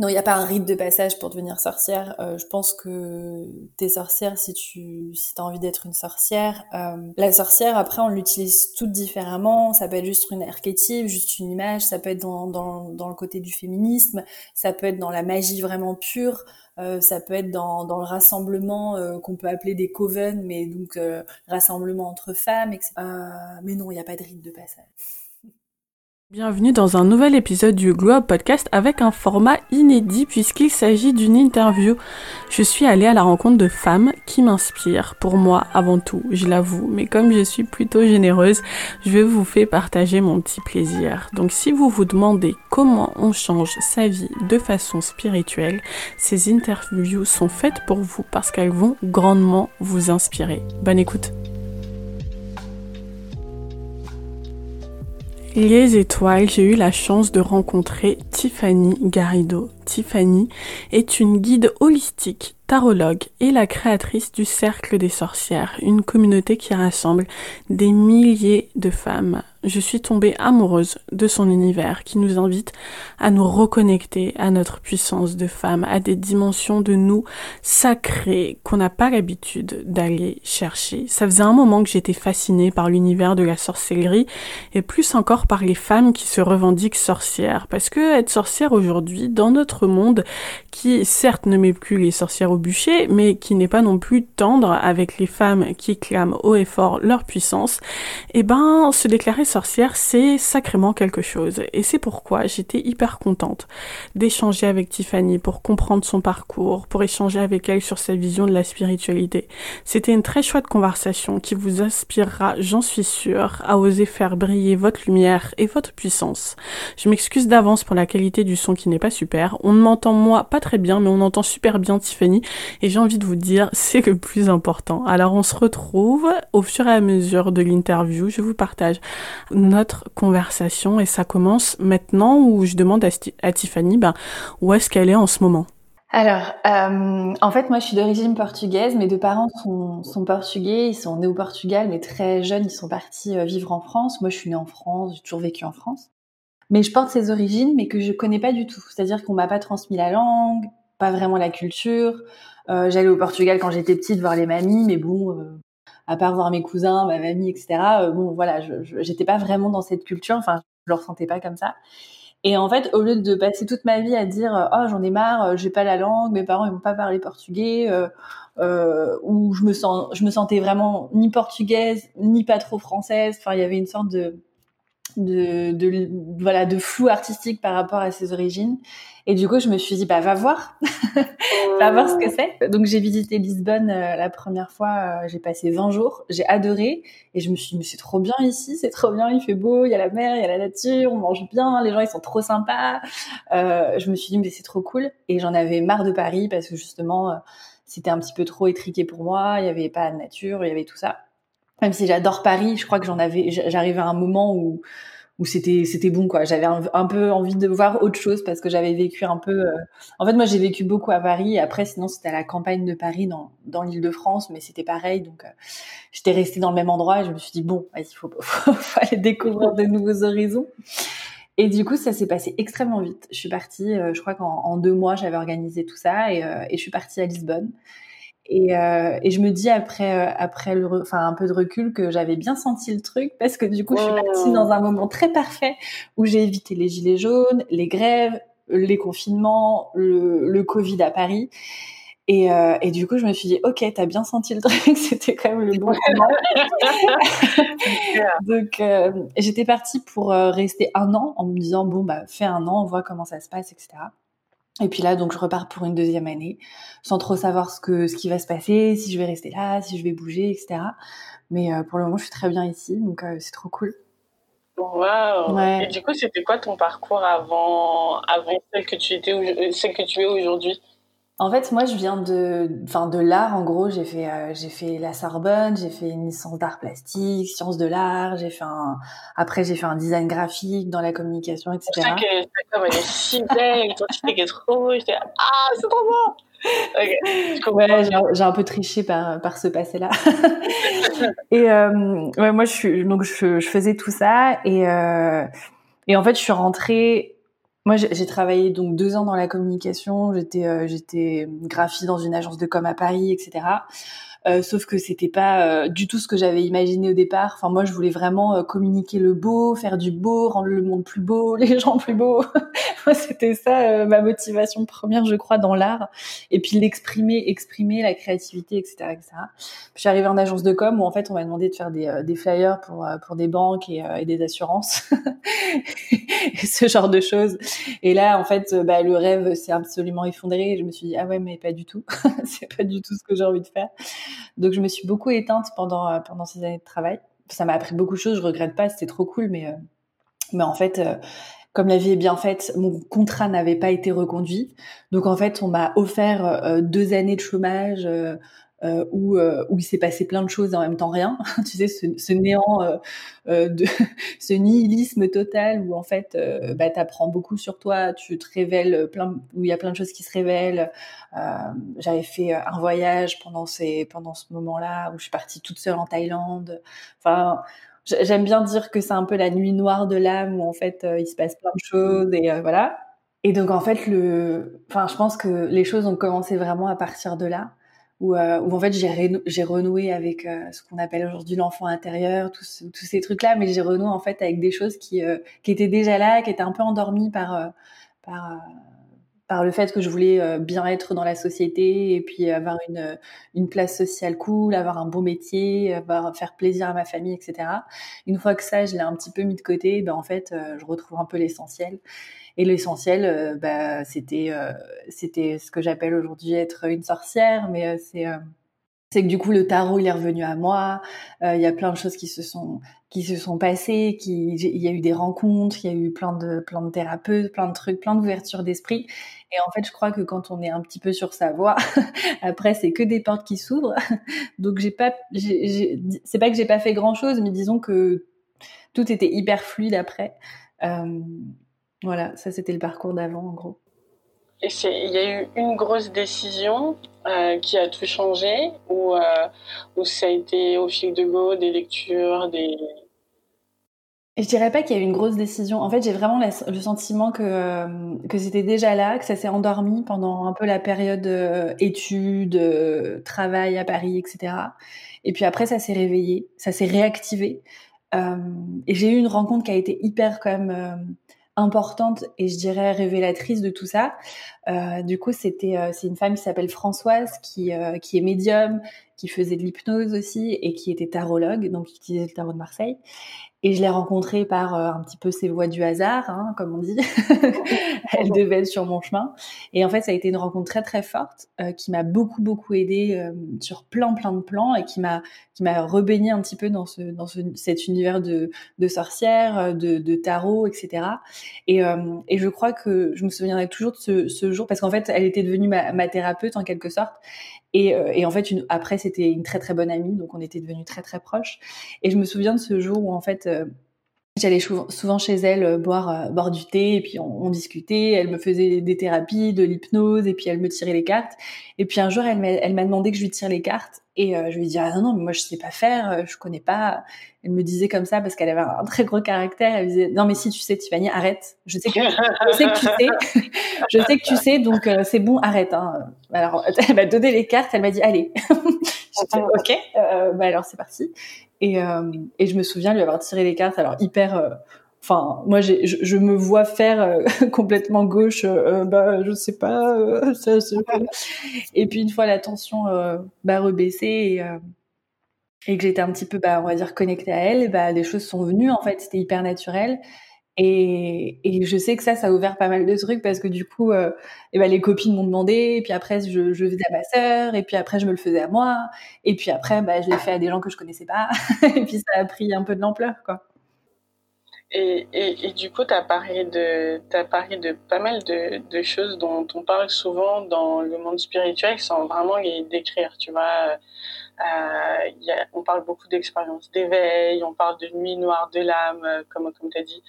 Non, il n'y a pas un rite de passage pour devenir sorcière. Je pense que t'es sorcière si t'as envie d'être une sorcière. La sorcière, après, on l'utilise toutes différemment. Ça peut être juste une archétype, juste une image. Ça peut être dans le côté du féminisme. Ça peut être dans la magie vraiment pure. Ça peut être dans le rassemblement qu'on peut appeler des covens, mais donc rassemblement entre femmes, etc. Mais non, il n'y a pas de rite de passage. Bienvenue dans un nouvel épisode du Glow Podcast avec un format inédit puisqu'il s'agit d'une interview. Je suis allée à la rencontre de femmes qui m'inspirent, pour moi avant tout, je l'avoue, mais comme je suis plutôt généreuse, je vous fais partager mon petit plaisir. Donc si vous vous demandez comment on change sa vie de façon spirituelle, ces interviews sont faites pour vous parce qu'elles vont grandement vous inspirer. Bonne écoute! Les étoiles, j'ai eu la chance de rencontrer Tiffany Garrido. Tiffany est une guide holistique, tarologue et la créatrice du Cercle des Sorcières, une communauté qui rassemble des milliers de femmes. Je suis tombée amoureuse de son univers qui nous invite à nous reconnecter à notre puissance de femme, à des dimensions de nous sacrées qu'on n'a pas l'habitude d'aller chercher. Ça faisait un moment que j'étais fascinée par l'univers de la sorcellerie et plus encore par les femmes qui se revendiquent sorcières. Parce que être sorcière aujourd'hui, dans notre monde, qui certes ne met plus les sorcières au bûcher, mais qui n'est pas non plus tendre avec les femmes qui clament haut et fort leur puissance, et se déclarer sorcière, c'est sacrément quelque chose. Et c'est pourquoi j'étais hyper contente d'échanger avec Tiffany pour comprendre son parcours, pour échanger avec elle sur sa vision de la spiritualité. C'était une très chouette conversation qui vous inspirera, j'en suis sûre, à oser faire briller votre lumière et votre puissance. Je m'excuse d'avance pour la qualité du son qui n'est pas super. On m'entend moi pas très bien, mais on entend super bien Tiffany et j'ai envie de vous dire, c'est le plus important. Alors on se retrouve au fur et à mesure de l'interview, je vous partage notre conversation et ça commence maintenant où je demande à Tiffany où est-ce qu'elle est en ce moment. Alors, en fait, moi, je suis d'origine portugaise. Mes deux parents sont portugais. Ils sont nés au Portugal, mais très jeunes, ils sont partis vivre en France. Moi, je suis née en France, j'ai toujours vécu en France. Mais je porte ces origines, mais que je connais pas du tout. C'est-à-dire qu'on m'a pas transmis la langue, pas vraiment la culture. J'allais au Portugal quand j'étais petite voir les mamies, mais bon, à part voir mes cousins, ma mamie, etc. J'étais pas vraiment dans cette culture. Enfin, je le ressentais pas comme ça. Et en fait, au lieu de passer toute ma vie à dire « Oh, j'en ai marre, j'ai pas la langue, mes parents ils m'ont pas parlé portugais », ou je me sentais vraiment ni portugaise, ni pas trop française. Enfin, il y avait une sorte de flou artistique par rapport à ses origines et du coup je me suis dit va voir va voir ce que c'est. Donc j'ai visité Lisbonne la première fois, j'ai passé 20 jours, j'ai adoré et je me suis dit mais c'est trop bien ici, c'est trop bien, il fait beau, il y a la mer, il y a la nature, on mange bien, les gens ils sont trop sympas. Je me suis dit mais c'est trop cool et j'en avais marre de Paris parce que justement c'était un petit peu trop étriqué pour moi, il y avait pas de nature, il y avait tout ça. Même si j'adore Paris, je crois que j'arrivais à un moment où c'était bon quoi. J'avais un peu envie de voir autre chose parce que j'avais vécu un peu. En fait, moi j'ai vécu beaucoup à Paris. Après, sinon c'était à la campagne de Paris, dans l'Île-de-France, mais c'était pareil. Donc j'étais restée dans le même endroit et je me suis dit bon, vas-y, faut aller découvrir de nouveaux horizons. Et du coup, ça s'est passé extrêmement vite. Je suis partie. Je crois qu'en 2 mois, j'avais organisé tout ça et je suis partie à Lisbonne. Et je me dis après un peu de recul que j'avais bien senti le truc parce que du coup je suis partie dans un moment très parfait où j'ai évité les gilets jaunes, les grèves, les confinements, le Covid à Paris et du coup je me suis dit ok t'as bien senti le truc, c'était quand même le bon moment. Donc j'étais partie pour rester 1 an en me disant bon fais 1 an, on voit comment ça se passe etc. Et puis là, donc, je repars pour une 2e année, sans trop savoir ce qui va se passer, si je vais rester là, si je vais bouger, etc. Mais pour le moment, je suis très bien ici, donc c'est trop cool. Waouh! Ouais. Et du coup, c'était quoi ton parcours avant celle que tu es aujourd'hui? En fait, moi, je viens de l'art. En gros, j'ai fait la Sorbonne, j'ai fait une licence d'art plastique, sciences de l'art. Après, j'ai fait un design graphique dans la communication, etc. C'est ça que ta com elle est si belle, toi tu t'es trop, j'étais ah c'est trop bon. Ok. Ouais, j'ai un peu triché par ce passé-là. Et ouais, moi je faisais tout ça et en fait je suis rentrée. Moi, j'ai travaillé donc 2 ans dans la communication. J'étais graphiste dans une agence de com à Paris, etc. Sauf que c'était pas du tout ce que j'avais imaginé au départ. Enfin, moi, je voulais vraiment communiquer le beau, faire du beau, rendre le monde plus beau, les gens plus beaux. Moi, c'était ça ma motivation première, je crois, dans l'art. Et puis exprimer la créativité, etc., etc. Puis, je suis arrivée en agence de com où en fait, on m'a demandé de faire des flyers pour des banques et des assurances et ce genre de choses. Et là, en fait, le rêve s'est absolument effondré. Je me suis dit ah ouais, mais pas du tout. C'est pas du tout ce que j'ai envie de faire. Donc, je me suis beaucoup éteinte pendant ces années de travail. Ça m'a appris beaucoup de choses, je regrette pas, c'était trop cool. Mais en fait, comme la vie est bien faite, mon contrat n'avait pas été reconduit. Donc, en fait, on m'a offert 2 années de chômage où il s'est passé plein de choses et en même temps rien. Tu sais, ce néant, ce nihilisme total où, en fait, t'apprends beaucoup sur toi, tu te révèles où il y a plein de choses qui se révèlent. J'avais fait un voyage pendant ce moment-là où je suis partie toute seule en Thaïlande. Enfin, j'aime bien dire que c'est un peu la nuit noire de l'âme où, en fait, il se passe plein de choses et voilà. Et donc, en fait, je pense que les choses ont commencé vraiment à partir de là. Où en fait j'ai renoué avec ce qu'on appelle aujourd'hui l'enfant intérieur, tous ces trucs-là, mais j'ai renoué en fait avec des choses qui étaient déjà là, qui étaient un peu endormies par le fait que je voulais bien être dans la société et puis avoir une place sociale cool, avoir un beau métier, faire plaisir à ma famille, etc. Une fois que ça, je l'ai un petit peu mis de côté, en fait, je retrouve un peu l'essentiel. Et l'essentiel, c'était ce que j'appelle aujourd'hui être une sorcière, mais c'est que du coup le tarot il est revenu à moi. Il y a plein de choses qui se sont passées, il y a eu des rencontres, il y a eu plein de thérapeutes, plein de trucs, plein d'ouverture d'esprit. Et en fait, je crois que quand on est un petit peu sur sa voie, après c'est que des portes qui s'ouvrent. Donc c'est pas que j'ai pas fait grand chose, mais disons que tout était hyper fluide après. Voilà, ça c'était le parcours d'avant en gros. Et il y a eu une grosse décision qui a tout changé ou ça a été au fil de l'eau, des lectures, des... Je dirais pas qu'il y a eu une grosse décision. En fait, j'ai vraiment le sentiment que c'était déjà là, que ça s'est endormi pendant un peu la période études, travail à Paris, etc. Et puis après, ça s'est réveillé, ça s'est réactivé. Et j'ai eu une rencontre qui a été hyper quand même... importante et je dirais révélatrice de tout ça. Du coup, c'est une femme qui s'appelle Françoise, qui est médium, qui faisait de l'hypnose aussi et qui était tarologue, donc qui utilisait le tarot de Marseille. Et je l'ai rencontrée par un petit peu ses voies du hasard, hein, comme on dit. Elle devait être sur mon chemin. Et en fait, ça a été une rencontre très très forte qui m'a beaucoup aidée sur plein de plans et qui m'a rebaignée un petit peu dans cet univers de sorcière, de tarot, etc. Et je crois que je me souviendrai toujours de ce jour parce qu'en fait, elle était devenue ma thérapeute en quelque sorte. Et en fait, après, c'était une très très bonne amie, donc on était devenus très très proches. Et je me souviens de ce jour où en fait, j'allais souvent chez elle boire du thé, et puis on discutait, elle me faisait des thérapies, de l'hypnose, et puis elle me tirait les cartes. Et puis un jour, elle m'a demandé que je lui tire les cartes, et je lui ai dit « Ah non, mais moi je sais pas faire, je connais pas ». Elle me disait comme ça parce qu'elle avait un très gros caractère, elle me disait « Non mais si tu sais Tiffany, arrête, je sais que tu sais, je sais que tu sais, donc c'est bon, arrête hein ». Alors elle m'a donné les cartes, elle m'a dit « Allez ». J'étais « Ok, alors c'est parti ». Et je me souviens lui avoir tiré les cartes, alors hyper... moi, je me vois faire complètement gauche, je sais pas... ça, et puis une fois la tension rebaissée et que j'étais un petit peu, on va dire, connectée à elle, des choses sont venues, en fait, c'était hyper naturel. Et je sais que ça a ouvert pas mal de trucs parce que du coup, les copines m'ont demandé, et puis après, je faisais à ma sœur, et puis après, je me le faisais à moi, et puis après, je l'ai fait à des gens que je connaissais pas, et puis ça a pris un peu de l'ampleur, quoi. Et du coup, t'as parlé de pas mal de choses dont on parle souvent dans le monde spirituel sans vraiment les décrire, tu vois. On parle beaucoup d'expériences d'éveil, on parle de nuit noire de l'âme, comme t'as dit.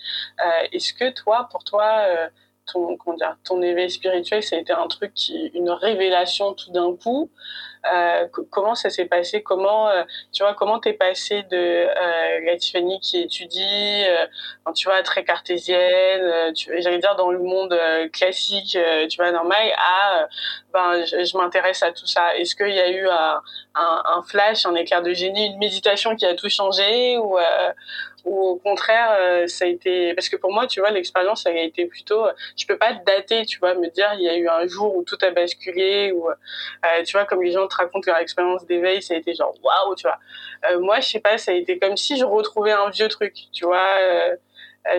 Est-ce que pour toi, ton éveil spirituel, ça a été une révélation tout d'un coup Comment ça s'est passé? Comment t'es passée de la Tiffany qui étudie, tu vois, très cartésienne, j'allais dire dans le monde classique, tu vois, normal, à je m'intéresse à tout ça. Est-ce qu'il y a eu un flash, un éclair de génie, une méditation qui a tout changé, ou au contraire, ça a été... Parce que pour moi, tu vois, l'expérience, elle a été plutôt... Je peux pas dater, tu vois, me dire il y a eu un jour où tout a basculé, ou tu vois, comme les gens te racontent leur expérience d'éveil, ça a été genre waouh, tu vois. Moi, je sais pas, ça a été comme si je retrouvais un vieux truc, tu vois.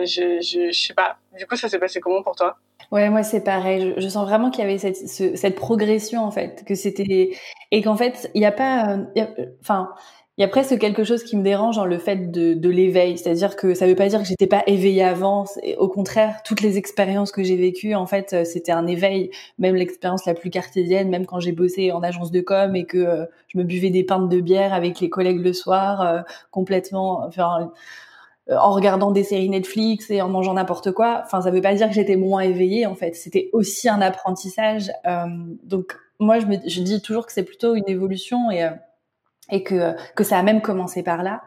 Je sais pas. Du coup, ça s'est passé comment pour toi? Ouais, moi c'est pareil. Je sens vraiment qu'il y avait cette progression, en fait, que c'était, et qu'en fait il y a pas, il y a presque quelque chose qui me dérange dans le fait de l'éveil. C'est-à-dire que ça veut pas dire que j'étais pas éveillée avant. Au contraire, toutes les expériences que j'ai vécues, en fait, c'était un éveil. Même l'expérience la plus cartésienne, même quand j'ai bossé en agence de com et que je me buvais des pintes de bière avec les collègues le soir, complètement, en regardant des séries Netflix et en mangeant n'importe quoi, ça veut pas dire que j'étais moins éveillée, en fait. C'était aussi un apprentissage. Donc moi, je dis toujours que c'est plutôt une évolution et que ça a même commencé par là.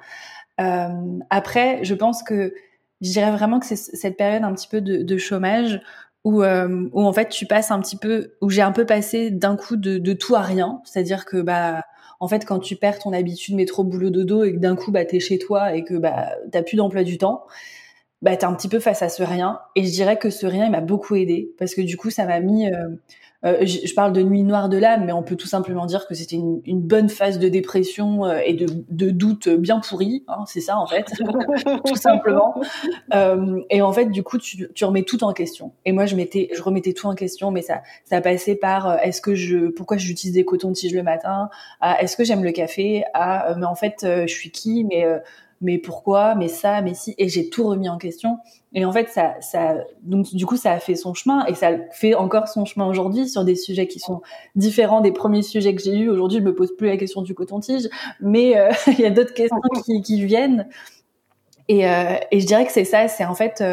Après, je pense que je dirais vraiment que c'est cette période un petit peu de chômage où en fait tu passes un petit peu, où j'ai un peu passé d'un coup de tout à rien, c'est-à-dire que en fait, quand tu perds ton habitude métro boulot dodo et que d'un coup t'es chez toi et que t'as plus d'emploi du temps, t'es un petit peu face à ce rien. Et je dirais que ce rien, il m'a beaucoup aidée, parce que du coup ça m'a mis je parle de nuit noire de l'âme, mais on peut tout simplement dire que c'était une bonne phase de dépression et de doute bien pourri, hein, c'est ça en fait, tout simplement. Et en fait, du coup, tu remets tout en question. Et moi, je remettais tout en question, mais ça passait par pourquoi j'utilise des cotons-tiges le matin, à est-ce que j'aime le café, à mais en fait, je suis qui, mais pourquoi, mais ça, mais si, et j'ai tout remis en question. Et en fait, donc du coup, ça a fait son chemin, et ça fait encore son chemin aujourd'hui sur des sujets qui sont différents des premiers sujets que j'ai eus. Aujourd'hui, je me pose plus la question du coton-tige, mais il y a d'autres questions qui viennent. Et je dirais que c'est ça, c'est en fait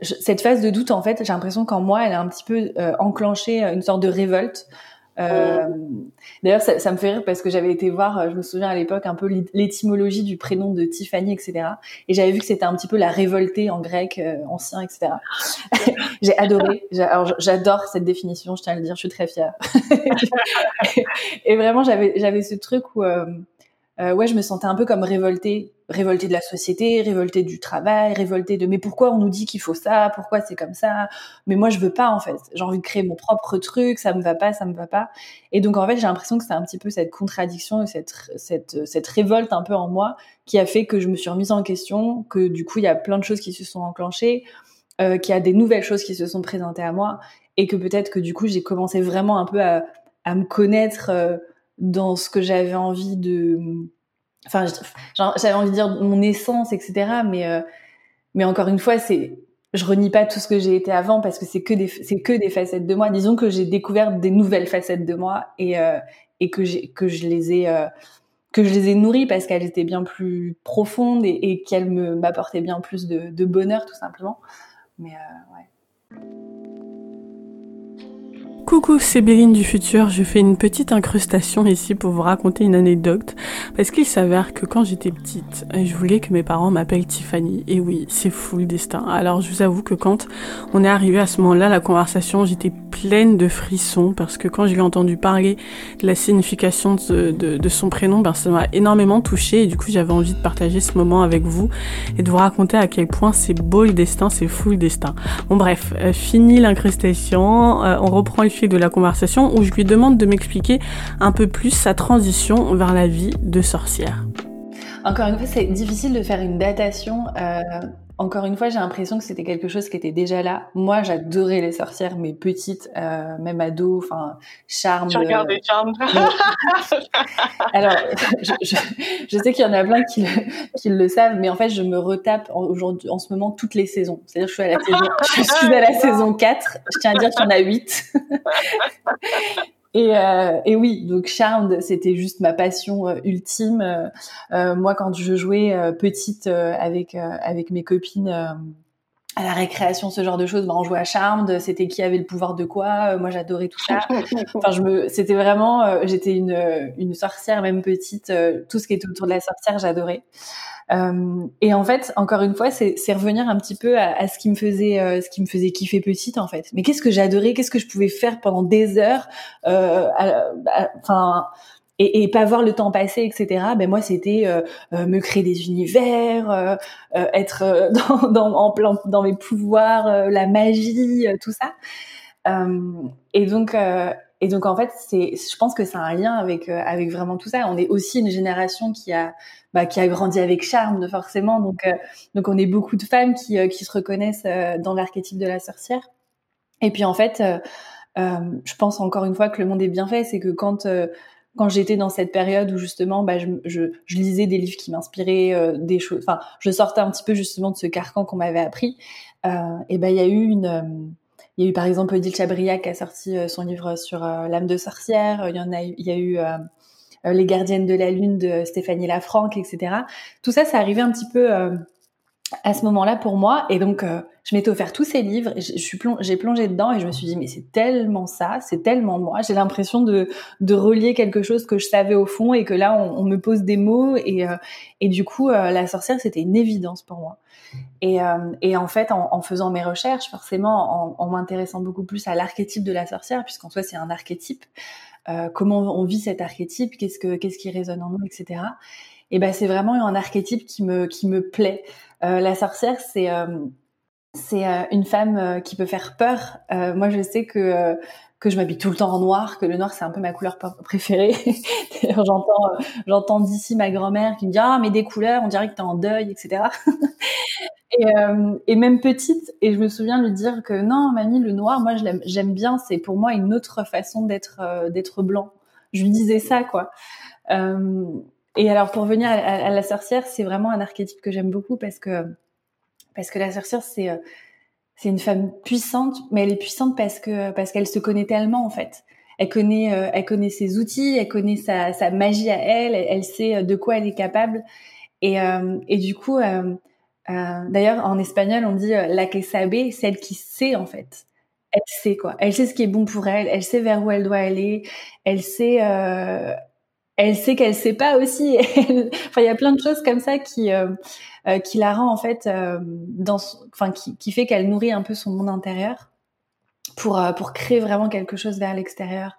cette phase de doute. En fait, j'ai l'impression qu'en moi, elle a un petit peu enclenché une sorte de révolte. D'ailleurs, ça me fait rire parce que j'avais été voir, je me souviens à l'époque, un peu l'étymologie du prénom de Tiffany, etc. Et j'avais vu que c'était un petit peu la révoltée en grec ancien, etc. J'ai adoré. J'adore cette définition, je tiens à le dire, je suis très fière. et vraiment, j'avais ce truc où je me sentais un peu comme révoltée de la société, révoltée du travail, révoltée de mais pourquoi on nous dit qu'il faut ça, pourquoi c'est comme ça, mais moi je veux pas en fait, j'ai envie de créer mon propre truc, ça me va pas. Et donc en fait, j'ai l'impression que c'est un petit peu cette contradiction et cette révolte un peu en moi qui a fait que je me suis remise en question, que du coup il y a plein de choses qui se sont enclenchées, qu'il y a des nouvelles choses qui se sont présentées à moi, et que peut-être que du coup j'ai commencé vraiment un peu à me connaître dans ce que j'avais envie de... Enfin, j'avais envie de dire mon essence, etc. Mais encore une fois, je renie pas tout ce que j'ai été avant, parce que c'est que des facettes de moi. Disons que j'ai découvert des nouvelles facettes de moi et que je les ai nourries, parce qu'elles étaient bien plus profondes et qu'elles m'apportaient bien plus de bonheur, tout simplement. Mais ouais. Coucou, c'est Béline du futur, je fais une petite incrustation ici pour vous raconter une anecdote, parce qu'il s'avère que quand j'étais petite, je voulais que mes parents m'appellent Tiffany, et oui, c'est fou le destin. Alors je vous avoue que quand on est arrivé à ce moment-là, la conversation, j'étais pleine de frissons, parce que quand je l'ai entendu parler de la signification de son prénom, ça m'a énormément touchée, et du coup j'avais envie de partager ce moment avec vous, et de vous raconter à quel point c'est beau le destin, c'est fou le destin. Bon bref, fini l'incrustation, on reprend le fil de la conversation où je lui demande de m'expliquer un peu plus sa transition vers la vie de sorcière. Encore une fois, c'est difficile de faire une datation. Encore une fois, j'ai l'impression que c'était quelque chose qui était déjà là. Moi, j'adorais les sorcières, mais petite, même ado, Charmed. Tu regardais Charmed. Alors, je sais qu'il y en a plein qui le savent, mais en fait, je me retape en ce moment toutes les saisons. C'est-à-dire que je suis à la saison 4, je tiens à dire qu'il y en a 8. Et oui, donc Charmed, c'était juste ma passion ultime. Moi, quand je jouais petite avec mes copines à la récréation, ce genre de choses, on jouait à Charmed, c'était qui avait le pouvoir de quoi, moi j'adorais tout ça. Enfin, c'était vraiment, j'étais une sorcière, même petite, tout ce qui était autour de la sorcière, j'adorais. Et en fait, encore une fois, c'est revenir un petit peu à ce qui me faisait kiffer petite, en fait. Mais qu'est-ce que j'adorais, qu'est-ce que je pouvais faire pendant des heures, et pas voir le temps passer, etc. Ben moi, c'était me créer des univers, être dans mes pouvoirs, la magie, tout ça. Et donc en fait, je pense que c'est un lien avec vraiment tout ça. On est aussi une génération qui a grandi avec Charmed, forcément. Donc on est beaucoup de femmes qui se reconnaissent dans l'archétype de la sorcière. Et puis en fait, je pense encore une fois que le monde est bien fait, c'est que quand j'étais dans cette période où justement, je lisais des livres qui m'inspiraient, des choses. Enfin, je sortais un petit peu justement de ce carcan qu'on m'avait appris. Il y a eu par exemple Odile Chabria qui a sorti son livre sur l'âme de sorcière. Il y a eu Les gardiennes de la lune de Stéphanie Lafranque, etc. Tout ça, ça arrivait un petit peu à ce moment-là pour moi. Et donc, je m'étais offert tous ces livres, j'ai plongé dedans et je me suis dit, mais c'est tellement ça, c'est tellement moi. J'ai l'impression de relier quelque chose que je savais au fond et que là, on me pose des mots. Et du coup, la sorcière, c'était une évidence pour moi. Et en fait, en faisant mes recherches, forcément, en m'intéressant beaucoup plus à l'archétype de la sorcière, puisqu'en soi, c'est un archétype, comment on vit cet archétype, qu'est-ce qui résonne en nous, etc. Et ben, c'est vraiment un archétype qui me plaît. La sorcière, c'est une femme qui peut faire peur. Moi, je sais que je m'habille tout le temps en noir, que le noir, c'est un peu ma couleur préférée. D'ailleurs, j'entends d'ici ma grand-mère qui me dit « Ah, mais des couleurs, on dirait que t'es en deuil, etc. » et même petite, et je me souviens lui dire que « Non, mamie, le noir, moi, j'aime bien, c'est pour moi une autre façon d'être blanc. » Je lui disais ça, quoi. Et alors, pour venir à la sorcière, c'est vraiment un archétype que j'aime beaucoup parce que la sorcière, c'est une femme puissante, mais elle est puissante parce qu'elle se connaît tellement, en fait. Elle connaît ses outils, elle connaît sa magie à elle sait de quoi elle est capable. Et du coup, d'ailleurs, en espagnol, on dit la que sabe, celle qui sait, en fait. Elle sait, quoi. Elle sait ce qui est bon pour elle, elle sait vers où elle doit aller, elle sait... Elle sait qu'elle sait pas aussi. Enfin, il y a plein de choses comme ça qui la rend en fait, qui fait qu'elle nourrit un peu son monde intérieur pour créer vraiment quelque chose vers l'extérieur.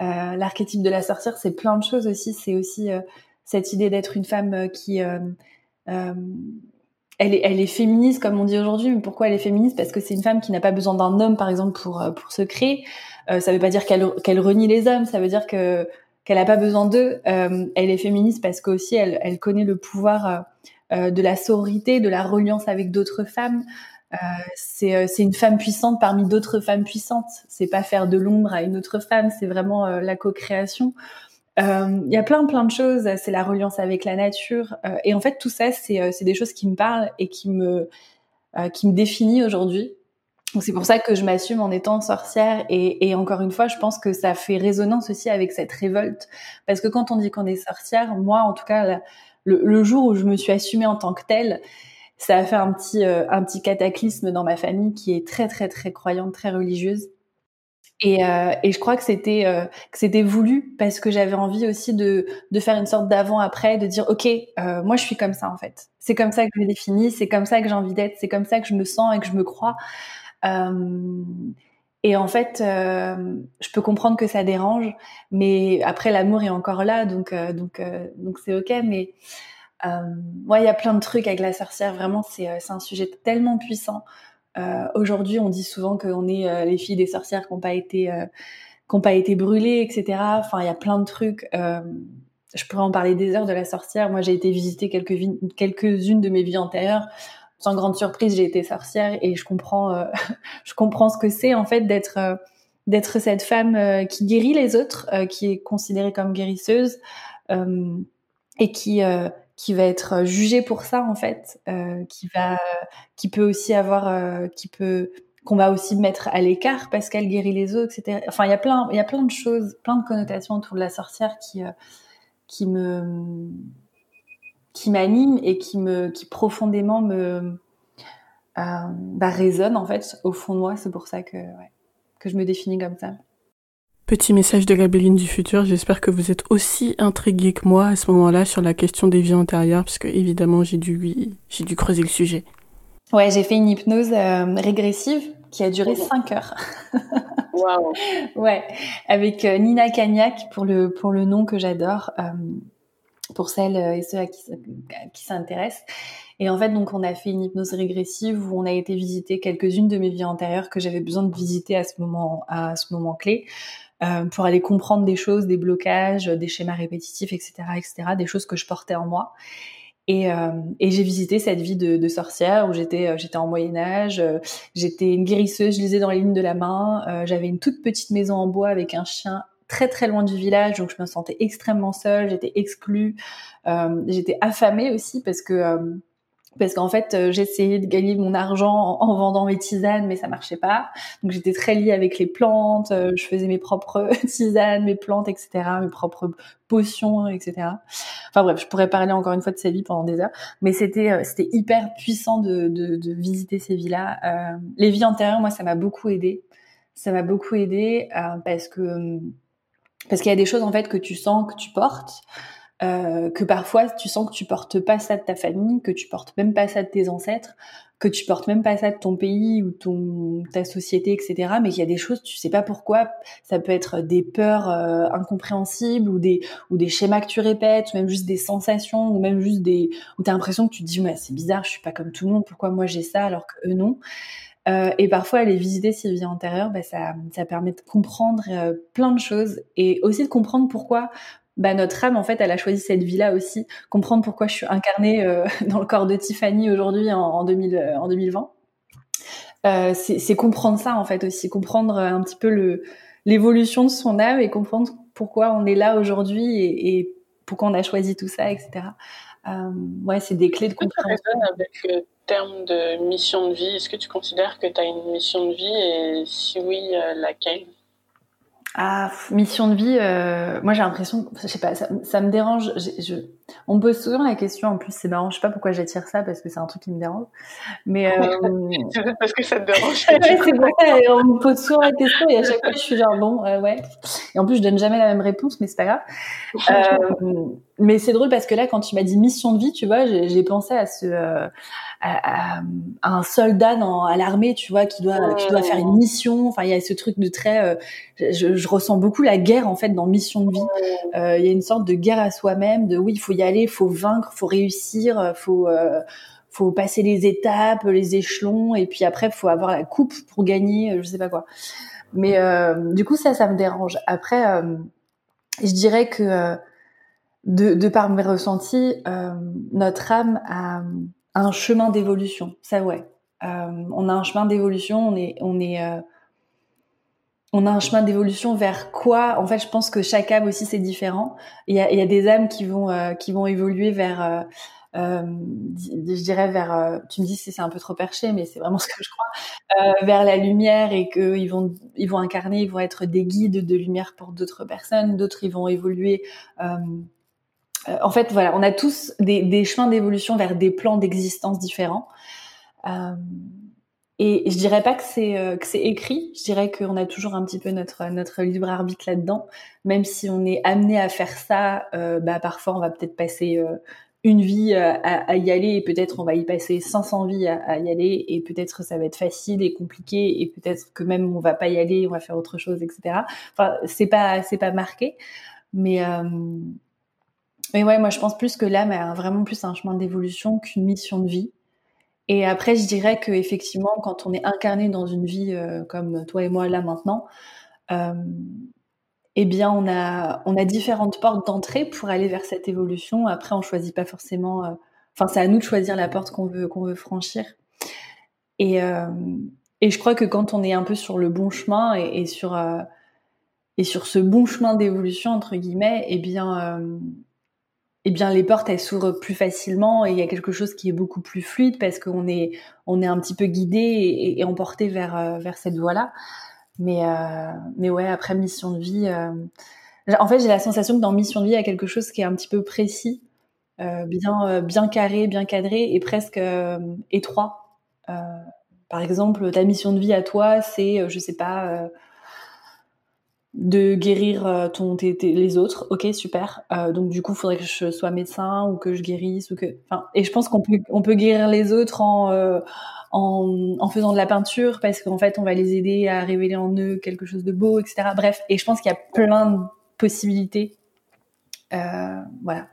L'archétype de la sorcière, c'est plein de choses aussi. C'est aussi cette idée d'être une femme qui elle est féministe comme on dit aujourd'hui. Mais pourquoi elle est féministe? Parce que c'est une femme qui n'a pas besoin d'un homme, par exemple, pour se créer. Ça veut pas dire qu'elle renie les hommes. Ça veut dire qu'elle n'a pas besoin d'eux. Elle est féministe parce qu'aussi elle connaît le pouvoir de la sororité, de la reliance avec d'autres femmes. C'est une femme puissante parmi d'autres femmes puissantes. C'est pas faire de l'ombre à une autre femme, c'est vraiment la co-création. Il y a plein de choses. C'est la reliance avec la nature. Et en fait, tout ça, c'est des choses qui me parlent et qui me définit aujourd'hui. Donc c'est pour ça que je m'assume en étant sorcière et encore une fois, je pense que ça fait résonance aussi avec cette révolte. Parce que quand on dit qu'on est sorcière, moi en tout cas, le jour où je me suis assumée en tant que telle, ça a fait un petit cataclysme dans ma famille qui est très très très croyante, très religieuse. Et je crois que c'était voulu parce que j'avais envie aussi de faire une sorte d'avant-après, de dire ok, moi je suis comme ça en fait. C'est comme ça que je me définis, c'est comme ça que j'ai envie d'être, c'est comme ça que je me sens et que je me crois. Et en fait, je peux comprendre que ça dérange, mais après l'amour est encore là, donc c'est ok. Mais ouais, il y a plein de trucs avec la sorcière. Vraiment, c'est un sujet tellement puissant. Aujourd'hui, on dit souvent qu'on est les filles des sorcières qui n'ont pas été brûlées, etc. Enfin, il y a plein de trucs. Je pourrais en parler des heures de la sorcière. Moi, j'ai été visiter quelques-unes de mes vies antérieures. Sans grande surprise, j'ai été sorcière et je comprends ce que c'est en fait d'être cette femme qui guérit les autres, qui est considérée comme guérisseuse et qui va être jugée pour ça en fait, qu'on va aussi mettre à l'écart parce qu'elle guérit les autres, etc. Enfin, il y a plein de choses, plein de connotations autour de la sorcière qui m'anime et qui profondément résonne en fait au fond de moi. C'est pour ça que je me définis comme ça. Petit message de la Béline du futur, j'espère que vous êtes aussi intrigués que moi à ce moment-là sur la question des vies antérieures, parce que évidemment j'ai dû creuser le sujet. Ouais, j'ai fait une hypnose régressive qui a duré 5 heures. Waouh. Ouais, avec Nina Kaniak pour le nom que j'adore, pour celles et ceux à qui ça intéresse. Et en fait, donc on a fait une hypnose régressive où on a été visiter quelques-unes de mes vies antérieures que j'avais besoin de visiter à ce moment clé. Pour aller comprendre des choses, des blocages, des schémas répétitifs, etc., des choses que je portais en moi. Et j'ai visité cette vie de sorcière où j'étais en Moyen-Âge, j'étais une guérisseuse, je lisais dans les lignes de la main, j'avais une toute petite maison en bois avec un chien très très loin du village, donc je me sentais extrêmement seule, j'étais exclue, j'étais affamée aussi parce qu'en fait, j'essayais de gagner mon argent en vendant mes tisanes, mais ça marchait pas. Donc, j'étais très liée avec les plantes. Je faisais mes propres tisanes, mes plantes, etc., mes propres potions, etc. Enfin bref, je pourrais parler encore une fois de ces vies pendant des heures. Mais c'était hyper puissant de visiter ces vies-là. Les vies antérieures, moi, ça m'a beaucoup aidée. Ça m'a beaucoup aidée parce qu'il y a des choses, en fait, que tu sens, que tu portes. Que parfois tu sens que tu portes pas ça de ta famille, que tu portes même pas ça de tes ancêtres, que tu portes même pas ça de ton pays ou ta société, etc. Mais qu'il y a des choses, tu sais pas pourquoi, ça peut être des peurs incompréhensibles ou des schémas que tu répètes, ou même juste des sensations, ou même juste où t'as l'impression que tu te dis mais c'est bizarre, je suis pas comme tout le monde, pourquoi moi j'ai ça alors que eux non. Et parfois aller visiter ses vies antérieures, ça permet de comprendre plein de choses et aussi de comprendre pourquoi. Notre âme, en fait, elle a choisi cette vie-là aussi. Comprendre pourquoi je suis incarnée dans le corps de Tiffany aujourd'hui en 2020. C'est comprendre ça, en fait, aussi. Comprendre un petit peu l'évolution de son âme et comprendre pourquoi on est là aujourd'hui et pourquoi on a choisi tout ça, etc. C'est des clés de compréhension. Ça résonne avec le terme de mission de vie. Est-ce que tu considères que tu as une mission de vie et si oui, laquelle ? Ah, mission de vie, moi j'ai l'impression, je sais pas, ça me dérange. On me pose souvent la question, en plus c'est marrant, je sais pas pourquoi j'attire ça parce que c'est un truc qui me dérange. Mais parce que ça te dérange. Ouais, c'est pour ça, on me pose souvent la question et à chaque fois je suis genre bon, ouais. Et en plus je donne jamais la même réponse, mais c'est pas grave. Mais c'est drôle parce que là quand tu m'as dit mission de vie, tu vois, j'ai pensé à ce à un soldat à l'armée, tu vois, qui doit faire une mission. Enfin, il y a ce truc de très je ressens beaucoup la guerre en fait dans mission de vie. Il y a une sorte de guerre à soi-même, de oui, il faut y aller, il faut vaincre, il faut réussir, il faut passer les étapes, les échelons, et puis après, il faut avoir la coupe pour gagner, je sais pas quoi. Mais du coup, ça me dérange. Après, je dirais que de par mes ressentis, notre âme a un chemin d'évolution. Ça, ouais. On a un chemin d'évolution, on a un chemin d'évolution vers quoi ? En fait, je pense que chaque âme aussi c'est différent. Il y a des âmes qui vont évoluer vers, je dirais vers. Tu me dis si c'est un peu trop perché, mais c'est vraiment ce que je crois. Vers la lumière et que ils vont incarner, ils vont être des guides de lumière pour d'autres personnes. D'autres, ils vont évoluer. En fait, voilà, on a tous des chemins d'évolution vers des plans d'existence différents. Et je dirais pas que c'est écrit, je dirais qu'on a toujours un petit peu notre libre arbitre là-dedans, même si on est amené à faire ça, parfois on va peut-être passer une vie à y aller, et peut-être on va y passer 500 vies à y aller, et peut-être ça va être facile et compliqué, et peut-être que même on va pas y aller, on va faire autre chose, etc. Enfin, c'est pas marqué, mais ouais, moi je pense plus que l'âme a vraiment plus un chemin d'évolution qu'une mission de vie. Et après, je dirais qu'effectivement, quand on est incarné dans une vie comme toi et moi là maintenant, on a différentes portes d'entrée pour aller vers cette évolution. Après, on choisit pas forcément. C'est à nous de choisir la porte qu'on veut franchir. Et je crois que quand on est un peu sur le bon chemin et sur ce bon chemin d'évolution entre guillemets, eh bien, les portes, elles s'ouvrent plus facilement et il y a quelque chose qui est beaucoup plus fluide parce qu'on est un petit peu guidé et emporté vers cette voie-là. Mais ouais, après mission de vie, en fait, j'ai la sensation que dans mission de vie, il y a quelque chose qui est un petit peu précis, bien carré, bien cadré et presque étroit. Par exemple, ta mission de vie à toi, c'est, je sais pas, de guérir les autres. Ok, super. Donc du coup, il faudrait que je sois médecin ou que je guérisse ou que. Enfin, et je pense qu'on peut guérir les autres en faisant de la peinture parce qu'en fait, on va les aider à révéler en eux quelque chose de beau, etc. Bref, et je pense qu'il y a plein de possibilités. Voilà.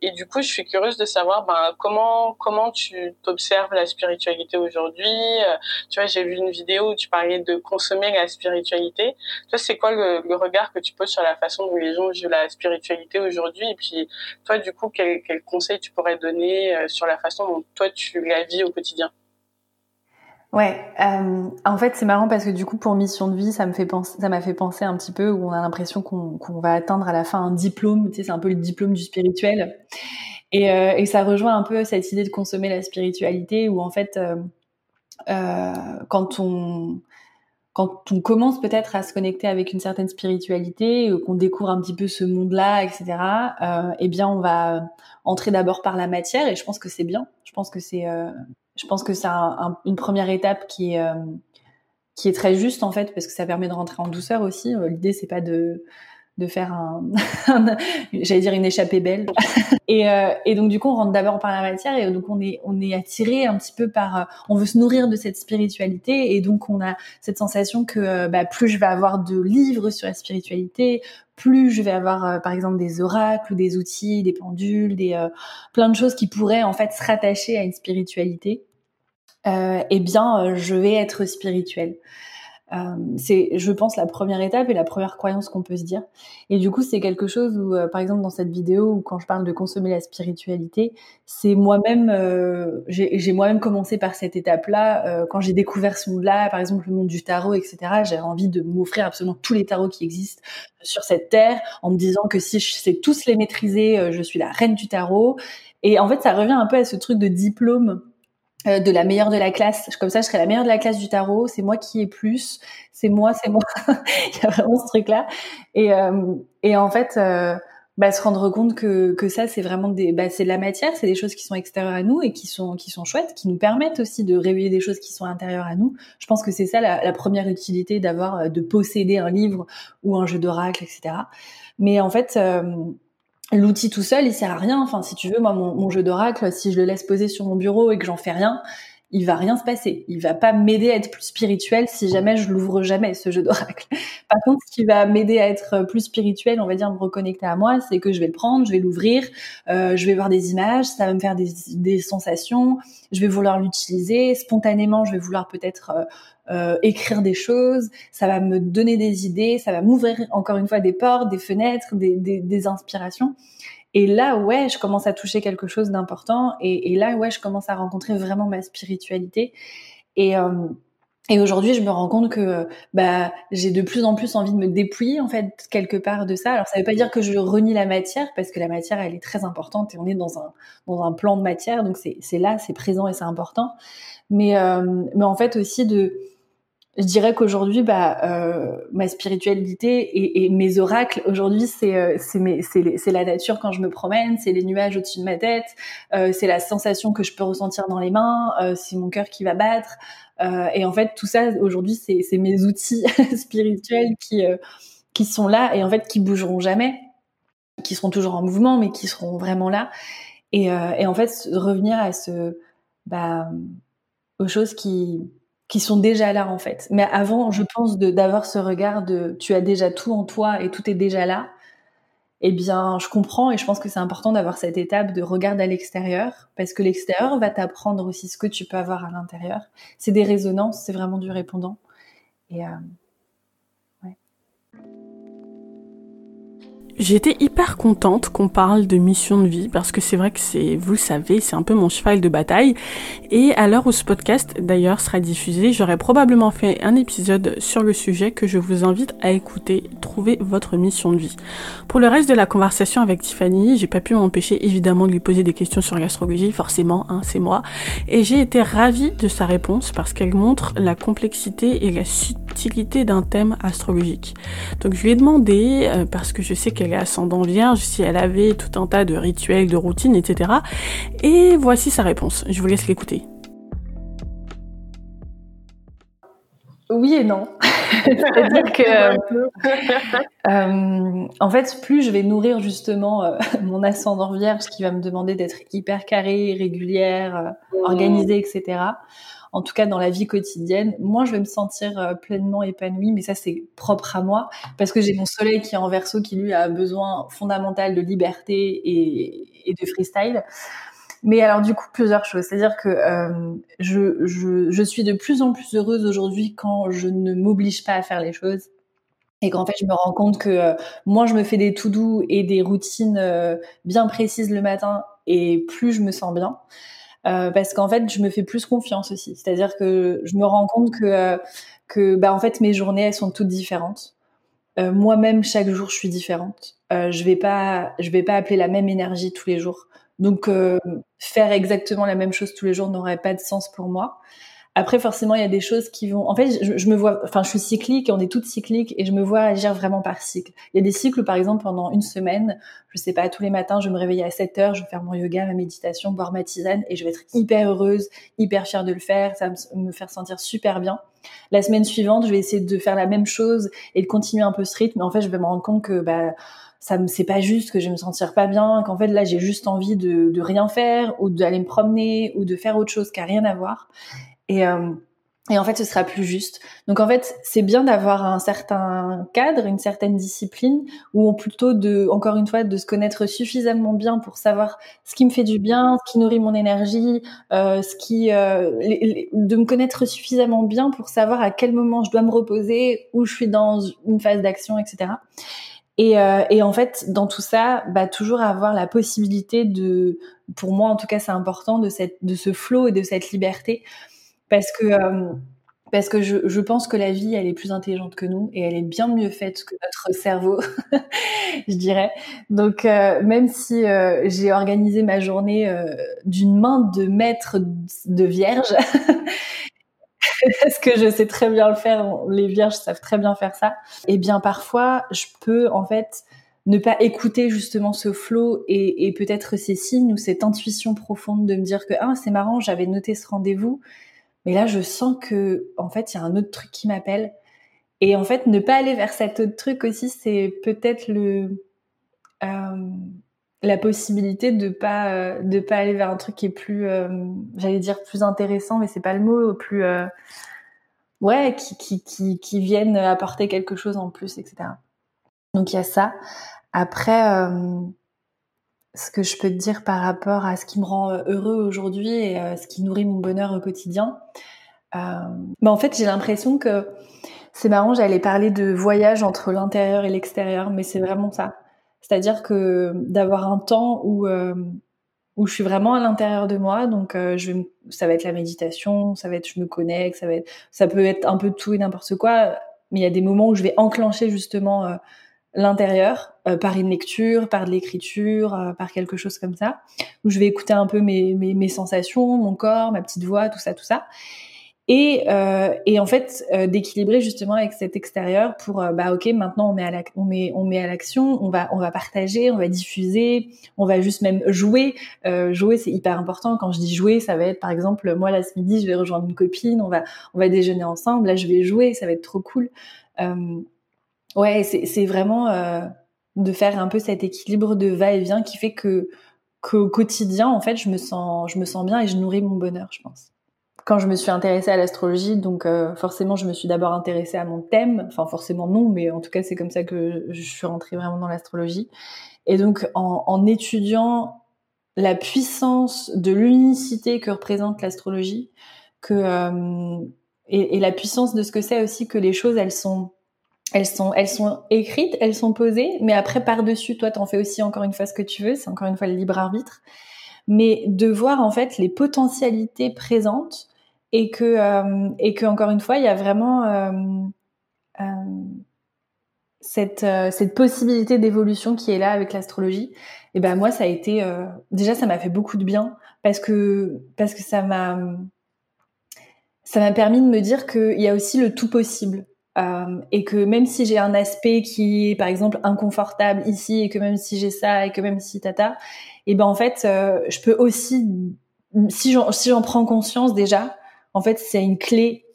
Et du coup, je suis curieuse de savoir comment tu t'observes la spiritualité aujourd'hui. Tu vois, j'ai vu une vidéo où tu parlais de consommer la spiritualité. Toi, c'est quoi le regard que tu poses sur la façon dont les gens vivent la spiritualité aujourd'hui ? Et puis, toi, du coup, quel conseil tu pourrais donner sur la façon dont toi, tu la vis au quotidien ? Ouais, en fait, c'est marrant parce que du coup, pour mission de vie, ça m'a fait penser un petit peu où on a l'impression qu'on va atteindre à la fin un diplôme, tu sais, c'est un peu le diplôme du spirituel. Et ça rejoint un peu cette idée de consommer la spiritualité où en fait, quand on commence peut-être à se connecter avec une certaine spiritualité, qu'on découvre un petit peu ce monde-là, etc., eh bien, on va entrer d'abord par la matière et je pense que c'est bien. Je pense que c'est une première étape qui est très juste, en fait, parce que ça permet de rentrer en douceur aussi. L'idée, c'est pas de faire une échappée belle. Et donc, du coup, on rentre d'abord par la matière et donc on est attiré un petit peu on veut se nourrir de cette spiritualité et donc on a cette sensation que plus je vais avoir de livres sur la spiritualité, plus je vais avoir, par exemple, des oracles, des outils, des pendules, plein de choses qui pourraient, en fait, se rattacher à une spiritualité, je vais être spirituelle. C'est, je pense, la première étape et la première croyance qu'on peut se dire. Et du coup, c'est quelque chose où, par exemple, dans cette vidéo, où quand je parle de consommer la spiritualité, c'est moi-même, j'ai moi-même commencé par cette étape-là. Quand j'ai découvert ce monde-là, par exemple, le monde du tarot, etc., j'avais envie de m'offrir absolument tous les tarots qui existent sur cette terre, en me disant que si je sais tous les maîtriser, je suis la reine du tarot. Et en fait, ça revient un peu à ce truc de diplôme de la meilleure de la classe, comme ça je serais la meilleure de la classe du tarot, c'est moi qui ai plus, c'est moi, il y a vraiment ce truc-là, et en fait, se rendre compte que ça c'est vraiment c'est de la matière, c'est des choses qui sont extérieures à nous et qui sont chouettes, qui nous permettent aussi de réveiller des choses qui sont intérieures à nous. Je pense que c'est ça la première utilité de posséder un livre ou un jeu d'oracle, etc. Mais en fait, l'outil tout seul, il sert à rien. Enfin, si tu veux, moi, mon jeu d'oracle, si je le laisse poser sur mon bureau et que j'en fais rien, il va rien se passer. Il va pas m'aider à être plus spirituelle si jamais je l'ouvre jamais, ce jeu d'oracle. Par contre, ce qui va m'aider à être plus spirituelle, on va dire me reconnecter à moi, c'est que je vais le prendre, je vais l'ouvrir, je vais voir des images, ça va me faire des sensations, je vais vouloir l'utiliser, spontanément, je vais vouloir peut-être écrire des choses, ça va me donner des idées, ça va m'ouvrir encore une fois des portes, des fenêtres, des inspirations. Et là, ouais, je commence à toucher quelque chose d'important. Et là, ouais, je commence à rencontrer vraiment ma spiritualité. Et aujourd'hui, je me rends compte que j'ai de plus en plus envie de me dépouiller, en fait, quelque part de ça. Alors, ça veut pas dire que je renie la matière, parce que la matière, elle est très importante et on est dans un plan de matière. Donc, c'est là, c'est présent et c'est important. Mais en fait, aussi je dirais qu'aujourd'hui, ma spiritualité et mes oracles aujourd'hui, c'est la nature quand je me promène, c'est les nuages au-dessus de ma tête, c'est la sensation que je peux ressentir dans les mains, c'est mon cœur qui va battre, et en fait tout ça aujourd'hui, c'est mes outils spirituels qui sont là et en fait qui bougeront jamais, qui seront toujours en mouvement, mais qui seront vraiment là. Et en fait revenir à aux choses qui sont déjà là, en fait. Mais avant, je pense d'avoir ce regard de tu as déjà tout en toi et tout est déjà là. Eh bien, je comprends et je pense que c'est important d'avoir cette étape de regard à l'extérieur, parce que l'extérieur va t'apprendre aussi ce que tu peux avoir à l'intérieur. C'est des résonances, c'est vraiment du répondant. J'étais hyper contente qu'on parle de mission de vie, parce que c'est vrai que vous le savez, c'est un peu mon cheval de bataille. Et à l'heure où ce podcast d'ailleurs sera diffusé, j'aurai probablement fait un épisode sur le sujet que je vous invite à écouter, trouver votre mission de vie. Pour le reste de la conversation avec Tiffany, j'ai pas pu m'empêcher évidemment de lui poser des questions sur l'astrologie, forcément, c'est moi. Et j'ai été ravie de sa réponse parce qu'elle montre la complexité et la subtilité d'un thème astrologique. Donc je lui ai demandé, parce que je sais qu'elle est ascendant vierge, si elle avait tout un tas de rituels, de routines, etc. Et voici sa réponse. Je vous laisse l'écouter. Oui et non. C'est-à-dire que, en fait, plus je vais nourrir justement mon ascendant vierge qui va me demander d'être hyper carrée, régulière, organisée, etc. En tout cas, dans la vie quotidienne, moins je vais me sentir pleinement épanouie, mais ça, c'est propre à moi, parce que j'ai mon soleil qui est en Verseau, qui lui a un besoin fondamental de liberté et de freestyle. Mais alors du coup, plusieurs choses. C'est-à-dire que je suis de plus en plus heureuse aujourd'hui quand je ne m'oblige pas à faire les choses et qu'en fait, je me rends compte que moins je me fais des to-do et des routines bien précises le matin et plus je me sens bien. Parce qu'en fait, je me fais plus confiance aussi. C'est-à-dire que je me rends compte que bah, en fait, mes journées, elles sont toutes différentes. Moi-même, chaque jour, je suis différente. Je vais pas appeler la même énergie tous les jours. Donc, faire exactement la même chose tous les jours n'aurait pas de sens pour moi. Après, forcément, il y a des choses qui vont... En fait, je me vois... Enfin, je suis cyclique, on est toutes cycliques, et je me vois agir vraiment par cycle. Il y a des cycles où, par exemple, pendant une semaine, je sais pas, tous les matins, je vais me réveiller à 7h, je vais faire mon yoga, ma méditation, boire ma tisane, et je vais être hyper heureuse, hyper fière de le faire, ça va me faire sentir super bien. La semaine suivante, je vais essayer de faire la même chose et de continuer un peu ce rythme, mais en fait, je vais me rendre compte que... Bah, c'est pas juste, que je vais me sentir pas bien, qu'en fait là j'ai juste envie de rien faire ou d'aller me promener ou de faire autre chose qui a rien à voir, et en fait ce sera plus juste. Donc en fait c'est bien d'avoir un certain cadre, une certaine discipline, ou plutôt de, encore une fois, de se connaître suffisamment bien pour savoir ce qui me fait du bien, ce qui nourrit mon énergie, de me connaître suffisamment bien pour savoir à quel moment je dois me reposer, où je suis dans une phase d'action, etc. Et en fait, dans tout ça, bah, toujours avoir la possibilité de, pour moi en tout cas, c'est important, de ce flow et de cette liberté, parce que je pense que la vie, elle est plus intelligente que nous et elle est bien mieux faite que notre cerveau, je dirais. Donc, même si j'ai organisé ma journée d'une main de maître de vierge, parce que je sais très bien le faire, les vierges savent très bien faire ça, et bien parfois je peux en fait ne pas écouter justement ce flow et peut-être ces signes ou cette intuition profonde de me dire que c'est marrant, j'avais noté ce rendez-vous, mais là je sens que en fait il y a un autre truc qui m'appelle, et en fait ne pas aller vers cet autre truc aussi, c'est peut-être la possibilité de pas aller vers un truc qui est plus j'allais dire plus intéressant, mais c'est pas le mot, plus qui viennent apporter quelque chose en plus, etc. Donc il y a ça. Après, ce que je peux te dire par rapport à ce qui me rend heureux aujourd'hui et ce qui nourrit mon bonheur au quotidien, en fait j'ai l'impression que c'est marrant, j'allais parler de voyage entre l'intérieur et l'extérieur, mais c'est vraiment ça. C'est-à-dire que d'avoir un temps où je suis vraiment à l'intérieur de moi, donc ça va être la méditation, ça va être je me connecte, ça peut être un peu tout et n'importe quoi, mais il y a des moments où je vais enclencher justement l'intérieur par une lecture, par de l'écriture, par quelque chose comme ça, où je vais écouter un peu mes sensations, mon corps, ma petite voix, tout ça. Et en fait d'équilibrer justement avec cet extérieur pour ok, maintenant on met à l'action, on va partager, on va diffuser, on va juste même jouer, c'est hyper important. Quand je dis jouer, ça va être par exemple, moi là ce midi je vais rejoindre une copine, on va déjeuner ensemble, là je vais jouer, ça va être trop cool. C'est vraiment de faire un peu cet équilibre de va-et-vient qui fait qu'au quotidien en fait je me sens bien et je nourris mon bonheur, je pense. Quand je me suis intéressée à l'astrologie, donc forcément, je me suis d'abord intéressée à mon thème. Enfin, forcément non, mais en tout cas, c'est comme ça que je suis rentrée vraiment dans l'astrologie. Et donc, en étudiant la puissance de l'unicité que représente l'astrologie, et la puissance de ce que c'est aussi que les choses, elles sont écrites, elles sont posées, mais après, par-dessus, toi, t'en fais aussi encore une fois ce que tu veux. C'est encore une fois le libre arbitre. Mais de voir en fait les potentialités présentes. Et que encore une fois, il y a vraiment cette possibilité d'évolution qui est là avec l'astrologie. Et ben moi, ça a été déjà, ça m'a fait beaucoup de bien parce que ça m'a permis de me dire qu'il y a aussi le tout possible. Et que même si j'ai un aspect qui est par exemple inconfortable ici, et que même si j'ai ça, et que même si tata, et ben en fait je peux aussi, si j'en prends conscience déjà, en fait c'est une clé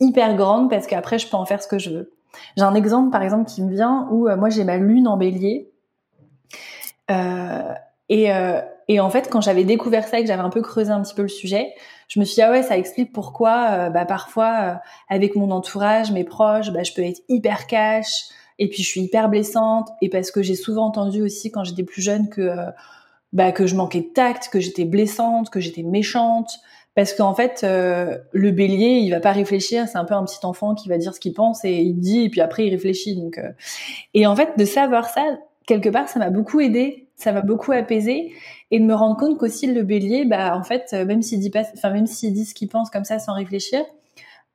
hyper grande parce qu'après, je peux en faire ce que je veux. J'ai un exemple, par exemple, qui me vient où moi, j'ai ma lune en bélier. Et en fait, quand j'avais découvert ça et que j'avais un peu creusé un petit peu le sujet, je me suis dit, ah ouais, ça explique pourquoi parfois, avec mon entourage, mes proches, je peux être hyper cash et puis je suis hyper blessante. Et parce que j'ai souvent entendu aussi quand j'étais plus jeune que je manquais de tact, que j'étais blessante, que j'étais méchante. Parce qu'en fait, le bélier, il va pas réfléchir. C'est un peu un petit enfant qui va dire ce qu'il pense et il dit, et puis après, il réfléchit. Donc, et en fait, de savoir ça, quelque part, ça m'a beaucoup aidée, ça m'a beaucoup apaisée, et de me rendre compte qu'aussi le bélier, en fait, même s'il dit ce qu'il pense comme ça sans réfléchir,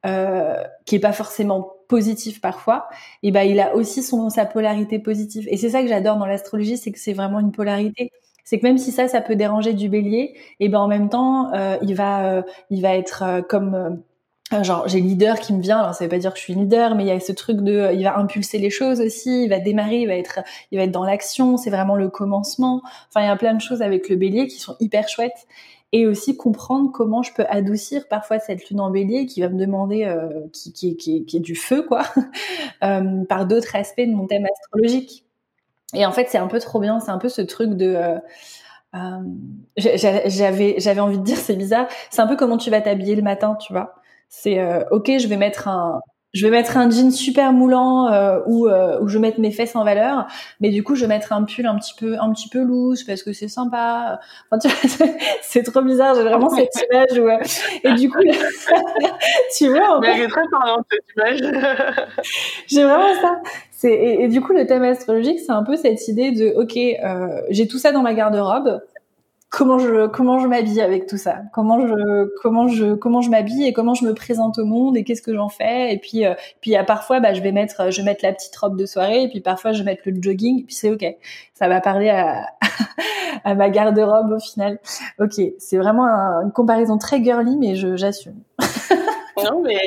qui est pas forcément positif parfois, et il a aussi sa polarité positive. Et c'est ça que j'adore dans l'astrologie, c'est que c'est vraiment une polarité. C'est que même si ça peut déranger du bélier, en même temps, il va être comme j'ai leader qui me vient. Alors ça veut pas dire que je suis leader, mais il y a ce truc de, il va impulser les choses aussi, il va démarrer, il va être dans l'action. C'est vraiment le commencement. Enfin, il y a plein de choses avec le bélier qui sont hyper chouettes. Et aussi comprendre comment je peux adoucir parfois cette lune en bélier qui va me demander qui est du feu quoi, par d'autres aspects de mon thème astrologique. Et en fait, c'est un peu trop bien, c'est un peu ce truc de... j'avais envie de dire, c'est bizarre, c'est un peu comment tu vas t'habiller le matin, tu vois. C'est, ok, je vais mettre un jean super moulant où je vais mettre mes fesses en valeur, mais du coup, je vais mettre un pull un petit peu loose parce que c'est sympa. Enfin, tu vois, c'est trop bizarre, j'ai vraiment cette image où... Et du coup, tu vois... En fait, elle est très parlante, cette image. J'ai vraiment ça. Et du coup, le thème astrologique, c'est un peu cette idée de, ok, j'ai tout ça dans ma garde-robe. Comment je m'habille avec tout ça? Comment je m'habille et comment je me présente au monde et qu'est-ce que j'en fais? Et puis, parfois, je vais mettre la petite robe de soirée et puis parfois, je vais mettre le jogging et puis c'est ok. Ça va parler à ma garde-robe au final. Ok. C'est vraiment une comparaison très girly, mais j'assume. Non, mais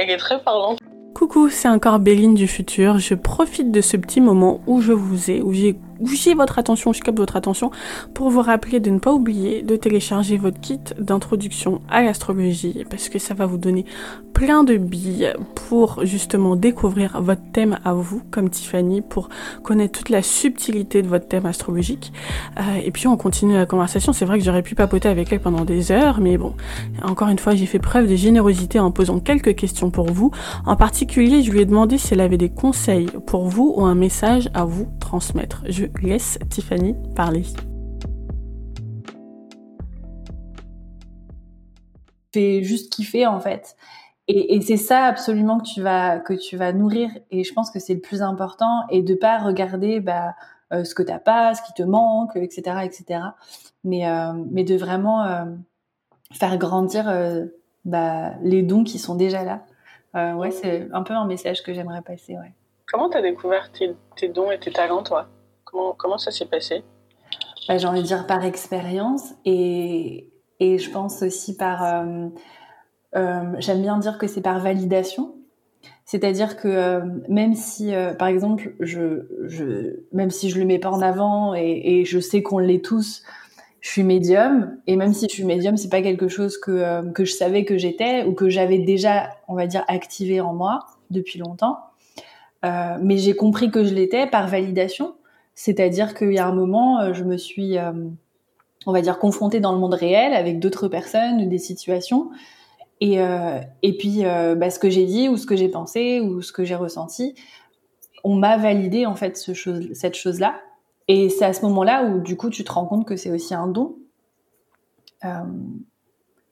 elle est très parlante. Coucou, c'est encore Béline du futur. Je profite de ce petit moment où j'ai votre attention, je capte votre attention, pour vous rappeler de ne pas oublier de télécharger votre kit d'introduction à l'astrologie, parce que ça va vous donner plein de billes pour justement découvrir votre thème à vous, comme Tiffany, pour connaître toute la subtilité de votre thème astrologique. Et puis on continue la conversation. C'est vrai que j'aurais pu papoter avec elle pendant des heures, mais bon, encore une fois, j'ai fait preuve de générosité en posant quelques questions pour vous. En particulier, je lui ai demandé si elle avait des conseils pour vous ou un message à vous transmettre. Je laisse Tiffany parler. Fais juste kiffer en fait. Et c'est ça absolument que tu vas nourrir. Et je pense que c'est le plus important. Et de pas regarder ce que t'as pas, ce qui te manque, etc. etc. Mais de vraiment faire grandir les dons qui sont déjà là. Ouais, c'est un peu un message que j'aimerais passer. Ouais. Comment t'as découvert tes dons et tes talents, toi ? Comment ça s'est passé ? J'ai envie de dire par expérience et je pense aussi par... j'aime bien dire que c'est par validation. C'est-à-dire que même si, par exemple, même si je le mets pas en avant et je sais qu'on l'est tous, je suis médium. Et même si je suis médium, c'est pas quelque chose que je savais que j'étais ou que j'avais déjà, on va dire, activé en moi depuis longtemps. Mais j'ai compris que je l'étais par validation. C'est-à-dire qu'il y a un moment, je me suis, on va dire, confrontée dans le monde réel avec d'autres personnes ou des situations. Et puis, ce que j'ai dit ou ce que j'ai pensé ou ce que j'ai ressenti, on m'a validé en fait cette chose-là. Et c'est à ce moment-là où du coup, tu te rends compte que c'est aussi un don.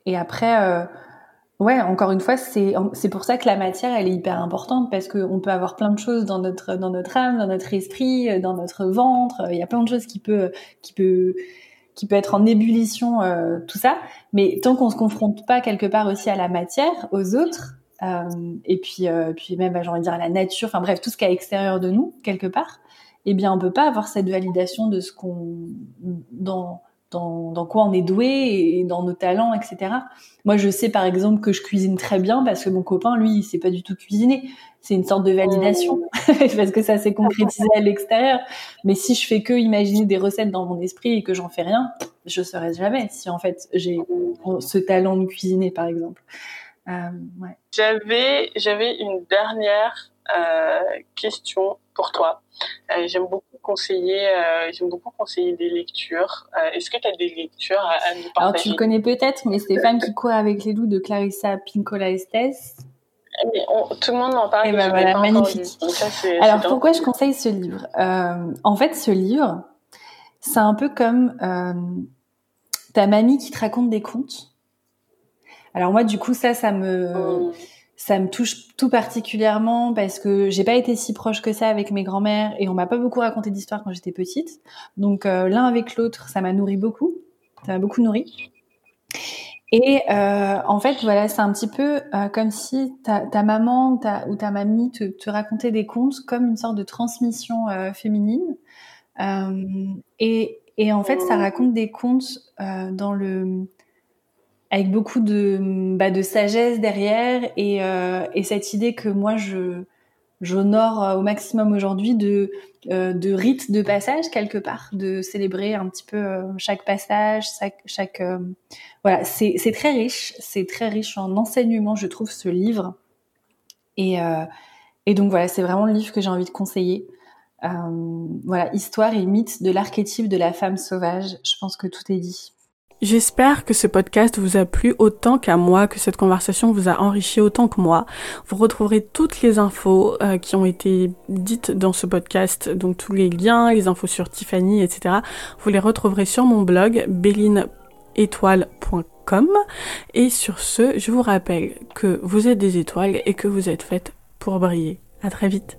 Et après, ouais, encore une fois, c'est pour ça que la matière, elle est hyper importante parce qu'on peut avoir plein de choses dans notre âme, dans notre esprit, dans notre ventre. Il y a plein de choses qui peut être en ébullition, tout ça. Mais tant qu'on se confronte pas quelque part aussi à la matière, aux autres, et puis même, j'ai envie de dire à la nature, enfin bref, tout ce qui est à l'extérieur de nous, quelque part, eh bien, on peut pas avoir cette validation de ce qu'on... dans quoi on est doué et dans nos talents, etc. Moi, je sais, par exemple, que je cuisine très bien parce que mon copain, lui, il sait pas du tout cuisiner. C'est une sorte de validation parce que ça s'est concrétisé à l'extérieur. Mais si je fais que imaginer des recettes dans mon esprit et que j'en fais rien, je saurais jamais si, en fait, j'ai ce talent de cuisiner, par exemple. Ouais. J'avais une dernière question pour toi. J'aime beaucoup conseiller des lectures. Est-ce que tu as des lectures à nous partager? Alors, tu le connais peut-être, mais c'est Les femmes qui courent avec les loups de Clarissa Pinkola Estés. Tout le monde en parle. Et ben voilà, magnifique. Alors, pourquoi je conseille ce livre? En fait, ce livre, c'est un peu comme ta mamie qui te raconte des contes. Alors moi, du coup, ça me touche tout particulièrement parce que j'ai pas été si proche que ça avec mes grands-mères et on m'a pas beaucoup raconté d'histoires quand j'étais petite. Donc l'un avec l'autre, ça m'a nourri beaucoup. Ça m'a beaucoup nourri. Et en fait, voilà, c'est un petit peu comme si ta maman ou ta mamie te racontait des contes comme une sorte de transmission féminine. Et en fait, ça raconte des contes avec beaucoup de sagesse derrière et cette idée que moi j'honore au maximum aujourd'hui de rites de passage quelque part, de célébrer un petit peu chaque passage, chaque voilà, c'est très riche en enseignement, je trouve, ce livre et donc voilà, c'est vraiment le livre que j'ai envie de conseiller. Voilà, histoire et mythe de l'archétype de la femme sauvage, je pense que tout est dit. J'espère que ce podcast vous a plu autant qu'à moi, que cette conversation vous a enrichi autant que moi. Vous retrouverez toutes les infos qui ont été dites dans ce podcast, donc tous les liens, les infos sur Tiffany, etc. Vous les retrouverez sur mon blog bellineetoile.com. Et sur ce, je vous rappelle que vous êtes des étoiles et que vous êtes faites pour briller. À très vite.